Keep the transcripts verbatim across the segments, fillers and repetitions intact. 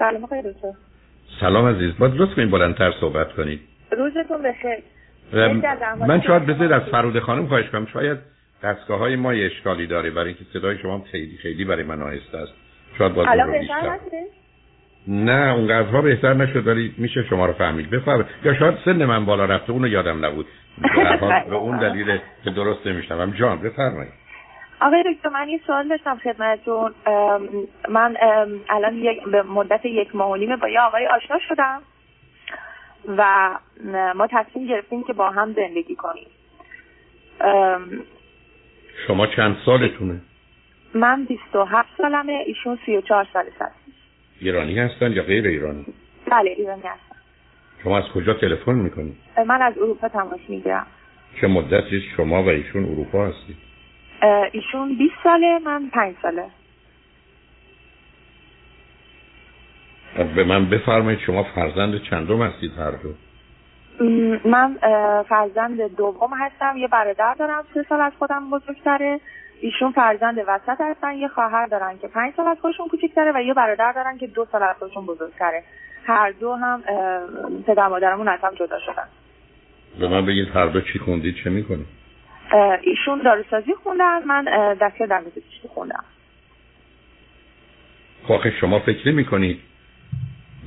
سلام آقای دکتر. سلام عزیز، باید لطف کنید بلندتر صحبت کنید. روزتون بخیر. من شاید بذارید از فروده خانم خواهش کنم، شاید دستگاه‌های ما یه اشکالی داره برای اینکه صدای شما خیلی خیلی برای من آهسته است. شاید باز الان بهتر هستید؟ نه اونقدرها بهتر نشد ولی میشه شما رو فهمید. بفرمایید. یا شاید سن من بالا رفته اونو یادم نبود. به اون دلیل که درست نمی‌شنوم. جان بفرمایید. آقای دکتر من یه سوال داشتم خدمتتون. من الان یک به مدت یک ماه و نیم با یه آقای آشنا شدم و ما تصمیم گرفتیم که با هم زندگی کنیم. شما چند سالتونه؟ من بیست و هفت سالمه، ایشون سی و چهار سالش هست. ایرانی هستن یا غیر ایرانی؟ بله ایرانی هستن. شما از کجا تلفن میکنید؟ من از اروپا تماس میگیرم. چه مدتی شما و ایشون اروپا هستید؟ ایشون بیست ساله، من پنج ساله. به من بفرمایید شما فرزند چندم هستید هر دو؟ من فرزند دوم هستم، یه برادر دارم سه سال از خودم بزرگتره، ایشون فرزند وسط هستن، یه خواهر دارن که پنج سال از خودشون کوچیک‌تره و یه برادر دارن که دو سال از خودشون بزرگتره. هر دو هم پدر مادرمون از هم جدا شدن. به من بگید هر دو چی خوندید، چه میکنید؟ ایشون داروسازی خوندن، من دکتر دندانپزشکی خوندم. واقعا شما فکر نمی‌کنید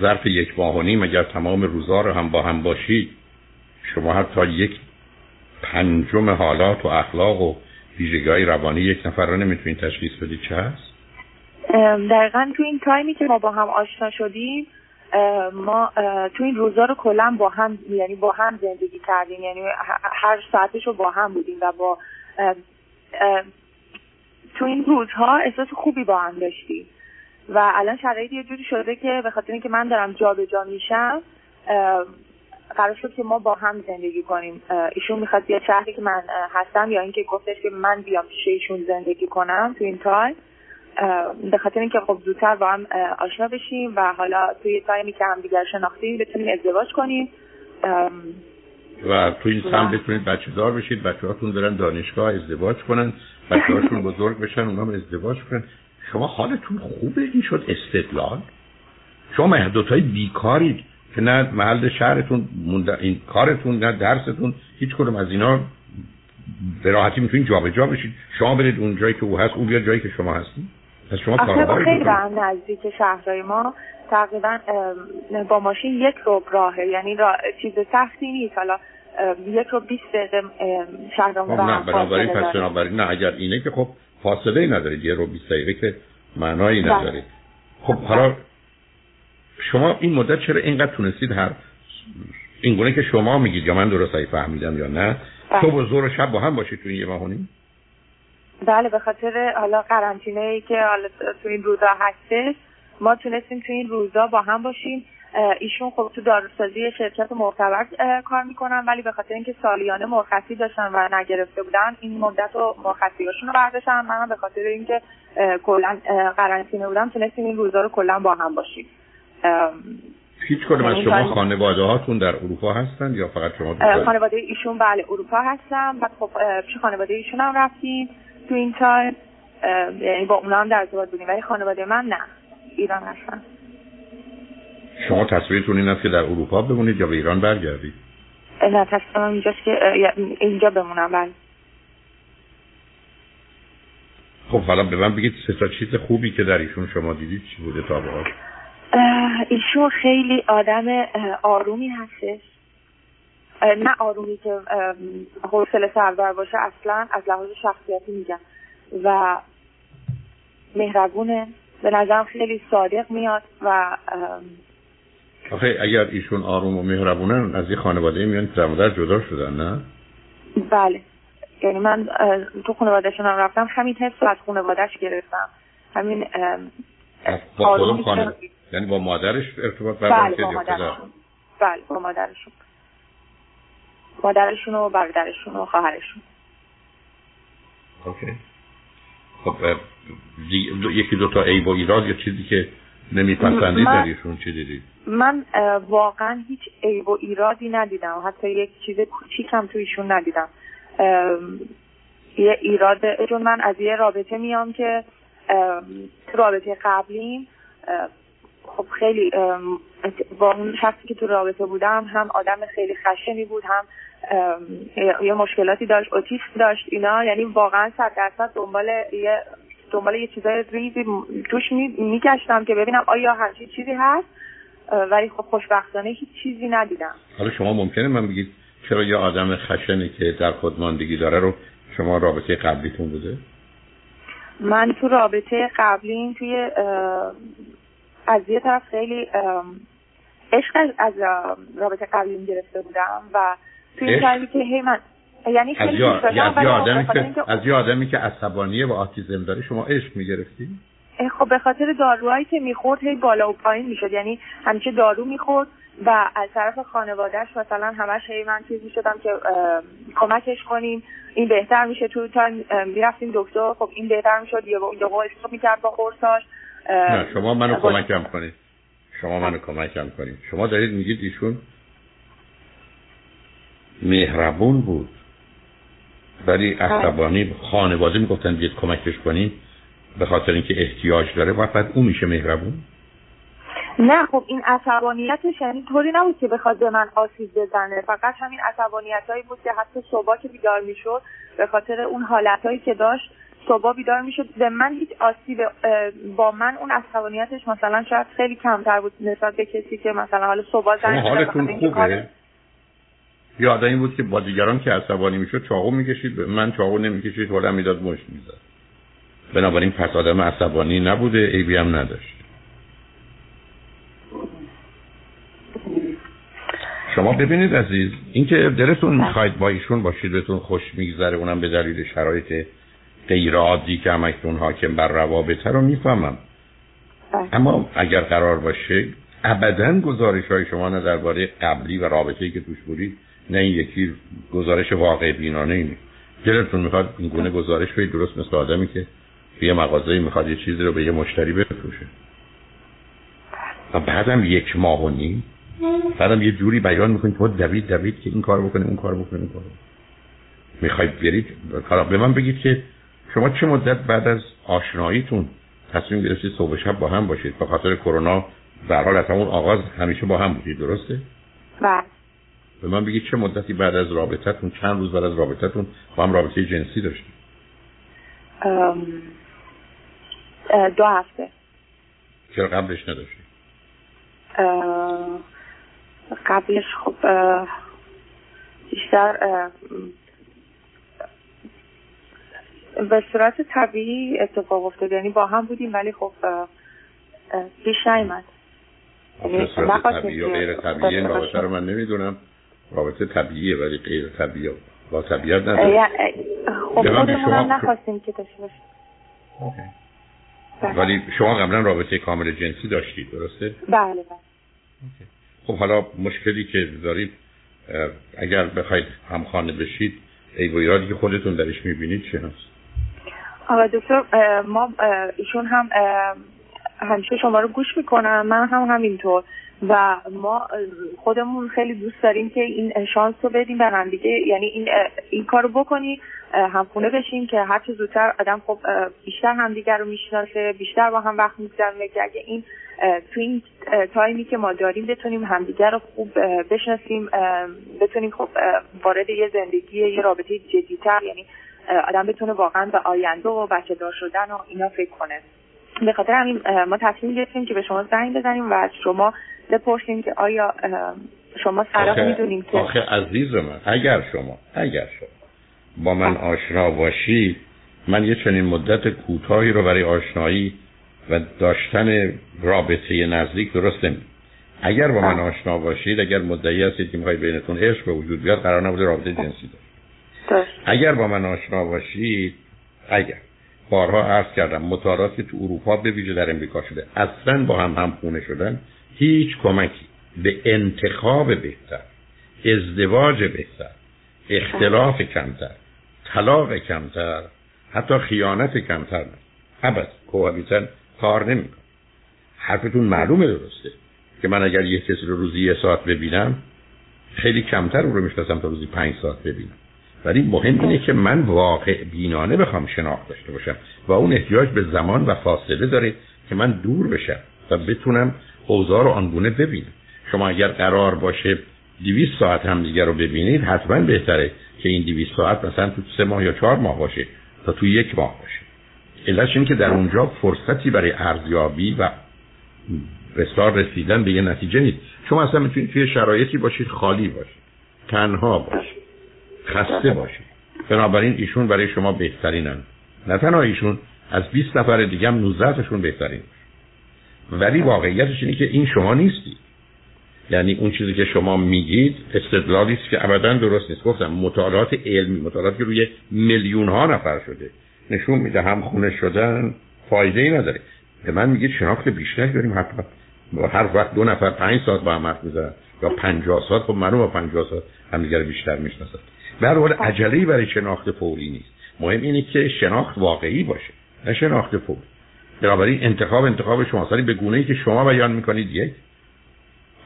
ظرف یک ماه و نیم اگر تمام روزا رو هم با هم باشید شما حتی یک پنجم حالات و اخلاق و ویژگی‌های روانی یک نفر رو نمیتونید تشخیص بدید چه هست؟ دقیقاً تو این تایمی که ما با هم آشنا شدیم ما تو این روزا رو کلا با هم یعنی با هم زندگی کردیم، یعنی هر ساعتش رو با هم بودیم و با تو این روزها احساس خوبی با هم داشتیم و الان شرایط یه جوری شده که به خاطر اینکه من دارم جابجا میشم قرار شد که ما با هم زندگی کنیم. ایشون میخواد بیاد شهری که من هستم یا اینکه گفتش که من بیام پیش ایشون زندگی کنم تو این تایم، به خاطر اینکه خب زودتر با هم آشنا بشیم و حالا توی تایمی که هم دیگر شناختیم بتونیم ازدواج کنیم و توی این سم بتونید بچه دار بشید، بچه هاتون برن دانشگاه ازدواج کنن، بچه هاشون بزرگ بشن اونام ازدواج کنن. شما حالتون خوبه؟ این شد استدلال شما؟ مهدوتای بیکارید که نه محل شهرتون این کارتون نه درستون هیچ کدوم از اینا به راحتی میتونید جابجا بشید. شما برید اون جایی که او هست، او بیاد جایی که شما هستید. پس شما کاربر خیلی به نزدیک شهرهای ما تقریبا با ماشین یک ربع راهه، یعنی راه چیز سختی نیست. حالا یک رو بیست دقیقه شهرمون راه. بنابراین پس بنابراین نه اگر اینه که خب فاصله ندارید، یه رو بیست دقیقه که معنایی نداره. خب حالا شما این مدت چرا اینقدر تونستید هر اینگونه که شما میگید یا من درست فهمیدم یا نه تو و زور و شب با هم باشید تو این یه ماهونی؟ بله به خاطر حالا قرنطینه‌ای که حالا تو این روزا هستش ما تونستیم تو این روزا با هم باشیم. ایشون خب تو داروسازی شرکت معتبر کار میکنن ولی به خاطر اینکه سالیانه مرخصی داشتن و نگرفته بودن این مدت رو مرخصیاشون رو برداشتن. منم به خاطر اینکه کلا قرنطینه بودم تونستیم این روزا رو کلا با هم باشیم. هیچ کدوم از شما خانواده هاتون در اروپا هستن یا فقط شما؟ خانواده ایشون بله اروپا هستن و خب پیش خانواده ایشون هم رفتیم تو این تایم، یعنی با اونا هم در ارتباط بودیم ولی خانواده من نه ایران هستن. شما تصویرتون این است که در اروپا بمونید یا به ایران برگردید؟ نه تصویرم اینجاست که اینجا بمونم. بله خب حالا به من بگید سه تا چیز خوبی که در ایشون شما دیدید چی بوده تا به حال؟ ایشون خیلی آدم آرومی هستش، نه آرومی که حوصله سربر باشه اصلا، از لحاظ شخصیتی میگم، و مهربونه، به نظرم خیلی صادق میاد و آخه اگر ایشون آروم و مهربونن از این خانواده میان که مادر جدا شدن نه؟ بله یعنی من تو خانوادهشون هم رفتم همین حس از خانوادهش گرفتم، همین با خودم خانم یعنی با مادرش ارتباط برقرار کردید؟ بله با مادرشون، مادرشون و برادرشون و خواهرشون. اوکی خب یکی دو تا عیب و ایراد یا چیزی که نمیپسندید در ایشون چی دیدید؟ من واقعا هیچ عیب و ایرادی ندیدم، حتی یک چیز کوچیک هم تو ایشون ندیدم. یه ایراد چون من از یه رابطه میام که رابطه قبلیم خب خیلی با اون شخصی که تو رابطه بودم هم آدم خیلی خشنی بود، هم یه مشکلاتی داشت، اوتیسم داشت اینا، یعنی واقعا صد درصد دنبال یه دنبال یه چیزای ریزی توش میگشتم که ببینم آیا همچین چیزی هست، ولی خب خوشبختانه هیچ چیزی ندیدم. حالا شما ممکنه من بگید چرا یه آدم خشنی که در خودماندگی داره رو شما رابطه قبلیتون بوده؟ من تو رابطه قبلیم توی از یه طرف خیلی عشق از رابطه قبلیم گرفته بودم و توی کاری که هی من یعنی خیلی از یه آدمی که از یه آدمی که عصبانیه و آتیزم داره شما عشق میگرفتی؟ خب به خاطر داروهایی که میخورد هی بالا و پایین میشد، یعنی همیشه دارو میخورد و از طرف خانوادهش مثلا همش هی من چیز میشدم که کمکش کنیم این بهتر میشه، تو تا میرفتیم دکتر خب این بهتر میشد یا اون دوا استوب میکرد با قرصاش. نه شما منو کمکم کنید، شما منو کمکم کنید. شما دارید میگید ایشون مهربون بود ولی عصبانی، خانواده میگفتن بیاد کمکش کنید به خاطر اینکه احتیاج داره و بعد اون میشه مهربون؟ نه خب این عصبانیتش یعنی طوری نبود که بخواد به من آسیب بزنه، فقط همین عصبانیتایی بود که حتی صبح که بیدار میشد به خاطر اون حالتایی که داشت صبح بیدار میشد به من هیچ آسیب، با من اون عصبانیتش مثلا شاید خیلی کمتر بود نسبت به کسی که مثلا حال صبح زنگ زد. حالتون خوبه؟ یه آدمی بود که با دیگران که عصبانی میشد چاقو میکشید، من چاقو نمیکشید ولی میداد مش میزد. بنابراین پس آدم عصبانی نبوده، عیبی هم نداشت. شما ببینید عزیز، اینکه دلتون میخواید با ایشون باشید بهتون خوش میگذره اونم به دلیل شرایط غیر عادی که همکنون حاکم بر روابطه رو میفهمم، اما اگر قرار باشه ابداً گزارش های شما نه درباره قبلی و رابطه‌ای که توش بودید نه این یکی گزارش واقع بینانه اینه. دلتون میخواد این گونه گزارش بدید درست مثل آدمی که یه مغازه‌ای میخواد یه چیزی رو به یه مشتری بفروشه و بعدم یک ماه و نیم بعدم یه جوری بیان میکنید تو دوید دوید که این کار بکنه اون کار بکنه اون کار بکنه. میخواید برید حالا به من بگید که شما چه مدت بعد از آشناییتون تصمیم گرفتید صبح و شب با هم باشید؟ به خاطر کرونا در حال از همون آغاز همیشه با هم بودید درسته؟ بله. به من بگید چه مدتی بعد از رابطتون، چند روز بعد از رابطتون با هم رابطه جنسی داشتید؟ دو هفته. چرا قبلش نداشتید؟ قبلش خب بیشتر به صورت طبیعی اتفاق افتاد، یعنی با هم بودیم ولی خب پیش نیامد. به صورت طبیعی و غیر طبیعی رابطه رو من نمیدونم، رابطه طبیعیه ولی غیر طبیعی با طبیعت نداره. خب خودمونم نخواستیم که داشته باشیم. اوکی. ولی شما قبلا رابطه کامل جنسی داشتید درسته؟ بله بله. اوکی. خب حالا مشکلی که دارید اگر بخواید همخانه بشید ای ویرادی که خودتون درش میبینید چه هست؟ آقا دکتر ما ایشون هم همیشه شما رو گوش میکنن، من هم همینطور و ما خودمون خیلی دوست داریم که این شانس رو بدیم به هم دیگه، یعنی این این کارو بکنی همخونه بشیم که هر چه زودتر آدم خب بیشتر همدیگر رو میشناسه، بیشتر با هم وقت میگذرونه که اگه این تو این تایمی که ما داریم بتونیم همدیگر رو خوب بشناسیم، بتونیم خب وارد یه زندگی یه رابطه جدی‌تر، یعنی آدم بتونه واقعا به آینده و بچه‌دار شدن و اینا فکر کنه. به خاطر همین ما تصمیم گرفتیم که به شما زنگ بزنیم و از شما بپرسیم که آیا شما سراغ میدونیم که آخه عزیز من اگر شما اگر شما با من آشنا باشید من یه چنین مدت کوتاهی رو برای آشنایی و داشتن رابطه نزدیک درست نمی‌دونم. اگر با من آشنا باشید، اگر مدعی هستید که می‌خواید بینتون عشق به وجود بیاد، قرار نبوده رابطه جنسی داشته. اگر با من آشنا باشید، اگر بارها عرض کردم متعارف که تو اروپا به ویژه در امریکا شده اصلا با هم همخونه شدن هیچ کمکی به انتخاب بهتر، ازدواج بهتر، اختلاف کمتر، طلاق کمتر، حتی خیانت کمتر نه. ابد کوهابیتن کار نمی کنم. حرفتون معلومه درسته که من اگر یه کسی رو روزی یه ساعت ببینم خیلی کمتر رو میشناسم تا روزی پنج ساعت ببینم، ولی مهم اینه که من واقع بینانه بخوام شناخت داشته باشم و اون احتیاج به زمان و فاصله داره که من دور بشم و بتونم اوضاع رو آنگونه ببینید. شما اگر قرار باشه دویست ساعت هم دیگه رو ببینید، حتما بهتره که این دویست ساعت مثلا تو سه ماه یا چهار ماه باشه تا تو یک ماه باشه. علتش اینه که در اونجا فرصتی برای ارزیابی و رسال رسیدن به یه نتیجه نیست. شما اصلا میتونید توی شرایطی باشید خالی باشید، تنها باشید، خسته باشید. بنابراین ایشون برای شما بهترینن. نه تنها ایشون، از بیست نفر دیگه هم نوزده تاشون بهترین. ولی واقعیتش اینه که این شما نیستی. یعنی اون چیزی که شما میگید استدلالی است که ابداً درست نیست. گفتم مطالعات علمی، مطالعاتی که روی میلیون ها نفر شده، نشون میده هم خونه شدن فایده ای نداره. به من میگید شناخت بیشتری داریم، حتما هر وقت دو نفر پنج ساعت با هم حرف میزنن یا پنجاه ساعت، خب معلومه با پنجاه ساعت همدیگه بیشتر میشناسن. به هر حال عجله‌ای برای شناخت فوری نیست. مهم اینه که شناخت واقعی باشه، نه شناخت فوری. بنابراین انتخاب انتخاب شما سری به گونه‌ای که شما بیان میکنید یک.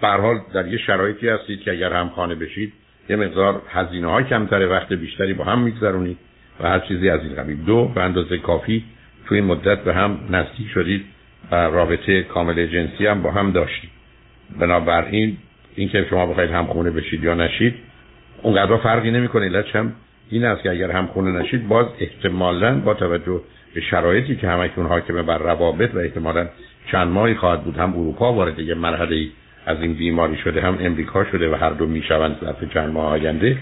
به هر حال در یه شرایطی هستید که اگر همخانه بشید یه مقدار هزینه‌ها کمتره، وقت بیشتری با هم میگذرونید و هر چیزی از این قبیل. دو، به اندازه کافی توی این مدت به هم نزدیک شدید و رابطه کامل جنسی هم با هم داشتید. بنابراین اینکه شما بخواید همخونه بشید یا نشید اونقدر فرقی نمی‌کنه. علتش هم این است که اگر همخونه نشید باز احتمالاً با توجه به شرایطی که همکنون حاکمه بر روابط و احتمالاً چند ماهی خواهد بود، هم اروپا وارد یه مرحله‌ای از این بیماری شده، هم امریکا شده و هر دو میشوند ظرف چند ماه آینده.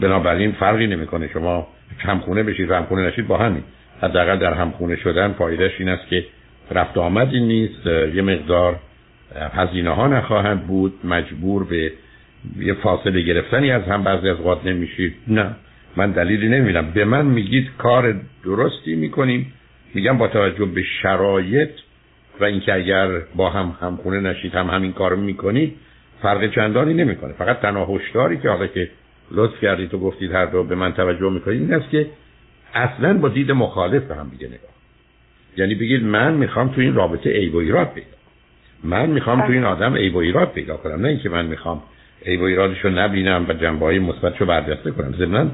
بنابراین فرقی نمی‌کنه شما همخونه بشید یا همخونه نشید، با همین. حداقل در همخونه شدن فایدهش این است که رفت آمدی نیست، یه مقدار هزینه‌ها نخواهد بود، مجبور به یه فاصله گرفتنی از هم بعضی از اوقات نمیشید. نه، من دلیلی نمی‌بینم. به من میگید کار درستی می‌کنیم، میگم با توجه به شرایط و اینکه اگر با هم همخونه نشید هم همین کارو می‌کنید، فرق چندانی نمی‌کنه. فقط تنها هشداری که حالا که لطف کردید تو گفتید هر دو به من توجه می‌کنید این است که اصلا با دید مخالف به هم دیگه نگاه. یعنی بگید من میخوام تو این رابطه عیب و ایراد پیدا کنم، من میخوام تو این آدم عیب و ایراد پیدا کنم، نه اینکه من میخوام عیب و ایرادشو نبینم و جنبه‌های مثبتشو برجسته کنم. ضمناً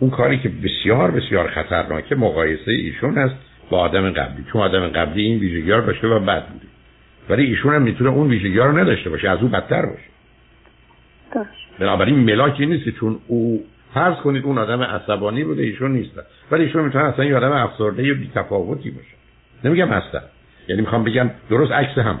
اون کاری که بسیار بسیار خطرناکه مقایسه ایشون است با آدم قبلی. چون آدم قبلی این ویژگی‌ها رو داشته و بد بوده، ولی ایشون هم میتونه اون ویژگی‌ها رو نداشته باشه، از اون بدتر باشه. درست. بنابراین ملاکی نیست، چون او فرض کنید اون آدم عصبانی بوده، ایشون نیست، ولی ایشون میتونه اصلا یه آدم افسرده یا بی‌تفاوتی باشه. نمیگم هستن، یعنی میخوام بگم درست عکس هم.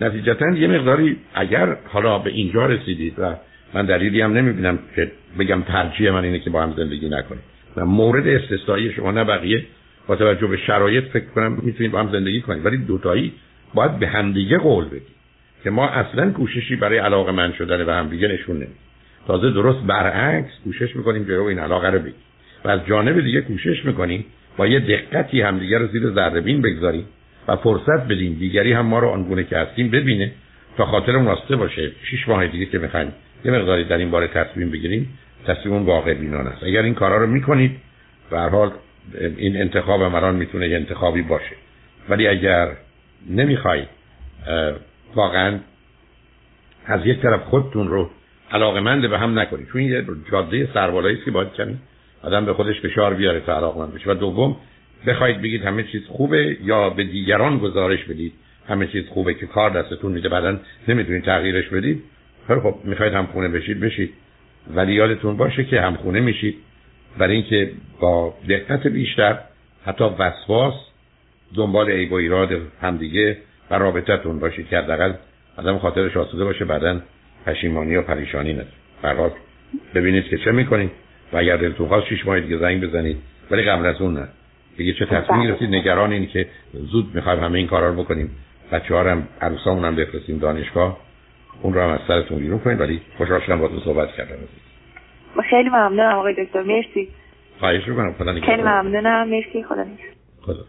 نتیجتاً یه مقداری اگر حالا به اینجا رسیدید و من دلیلی هم نمیبینم که بگم ترجیح من اینه که با هم زندگی نکنید. من مورد استثنایی شما نه بقیه، با توجه به شرایط فکر کنم میتونید با هم زندگی کنید، ولی دوتایی باید به همدیگه قول بدید که ما اصلا کوششی برای علاقه‌مند شدن به همدیگه نشون نمیدیم. تازه درست برعکس کوشش میکنیم جلوی این علاقه رو بگیریم و از جانب دیگه کوشش میکنیم با یه دقتی همدیگه رو زیر ذره‌بین بگذاریم و فرصت بدیم دیگری هم ما رو آنگونه که هستیم ببینه تا خاطرمون راسته باشه. شش ماه دیگه که میخوایم یه مقداری در این باره تصمیم بگیریم، تصمیم واقع بینانه است. اگر این کارا رو میکنید به هر حال این انتخاب مران میتونه یه انتخابی باشه، ولی اگر نمیخواید واقعا از یک طرف خودتون رو علاقمند به هم نکنید، چون یه جاده سربالایی است که باید کنید آدم به خودش فشار بیاره تا علاقمند بشه، و دوم بخواید بگید همه چیز خوبه یا به دیگران گزارش بدید همه چیز خوبه که کار دستتون میده بعدن نمیتونید تغییرش بدید. خب میخواید همخونه بشید بشید، ولی یادتون باشه که همخونه میشید برای اینکه با دقت بیشتر حتی وسواس دنبال عیب و ایراد همدیگه و رابطتون باشید که حداقل آدم خاطرش آسوده باشه، بعدن پشیمانی و پریشانی نداره. فردا ببینید که چه میکنید و اگر دلتون خواست شش ماه دیگه زنگ بزنید، ولی قبل از اون نه بگید چه تصمیم گرفتید. نگران این که زود میخوایم همه این کارا رو بکنیم، بچه‌ها رو هم عروسامون هم بفرستیم دانشگاه، اون رو هم از سرتون بیرون کنید. ولی خوشحال شدم باهاتون صحبت کردم. خیلی ممنونم آقای دکتر، مرسی. خواهش می‌کنم. خدا نگهدار. خیلی ممنونم، مرسی. خدا نگهدار. خدا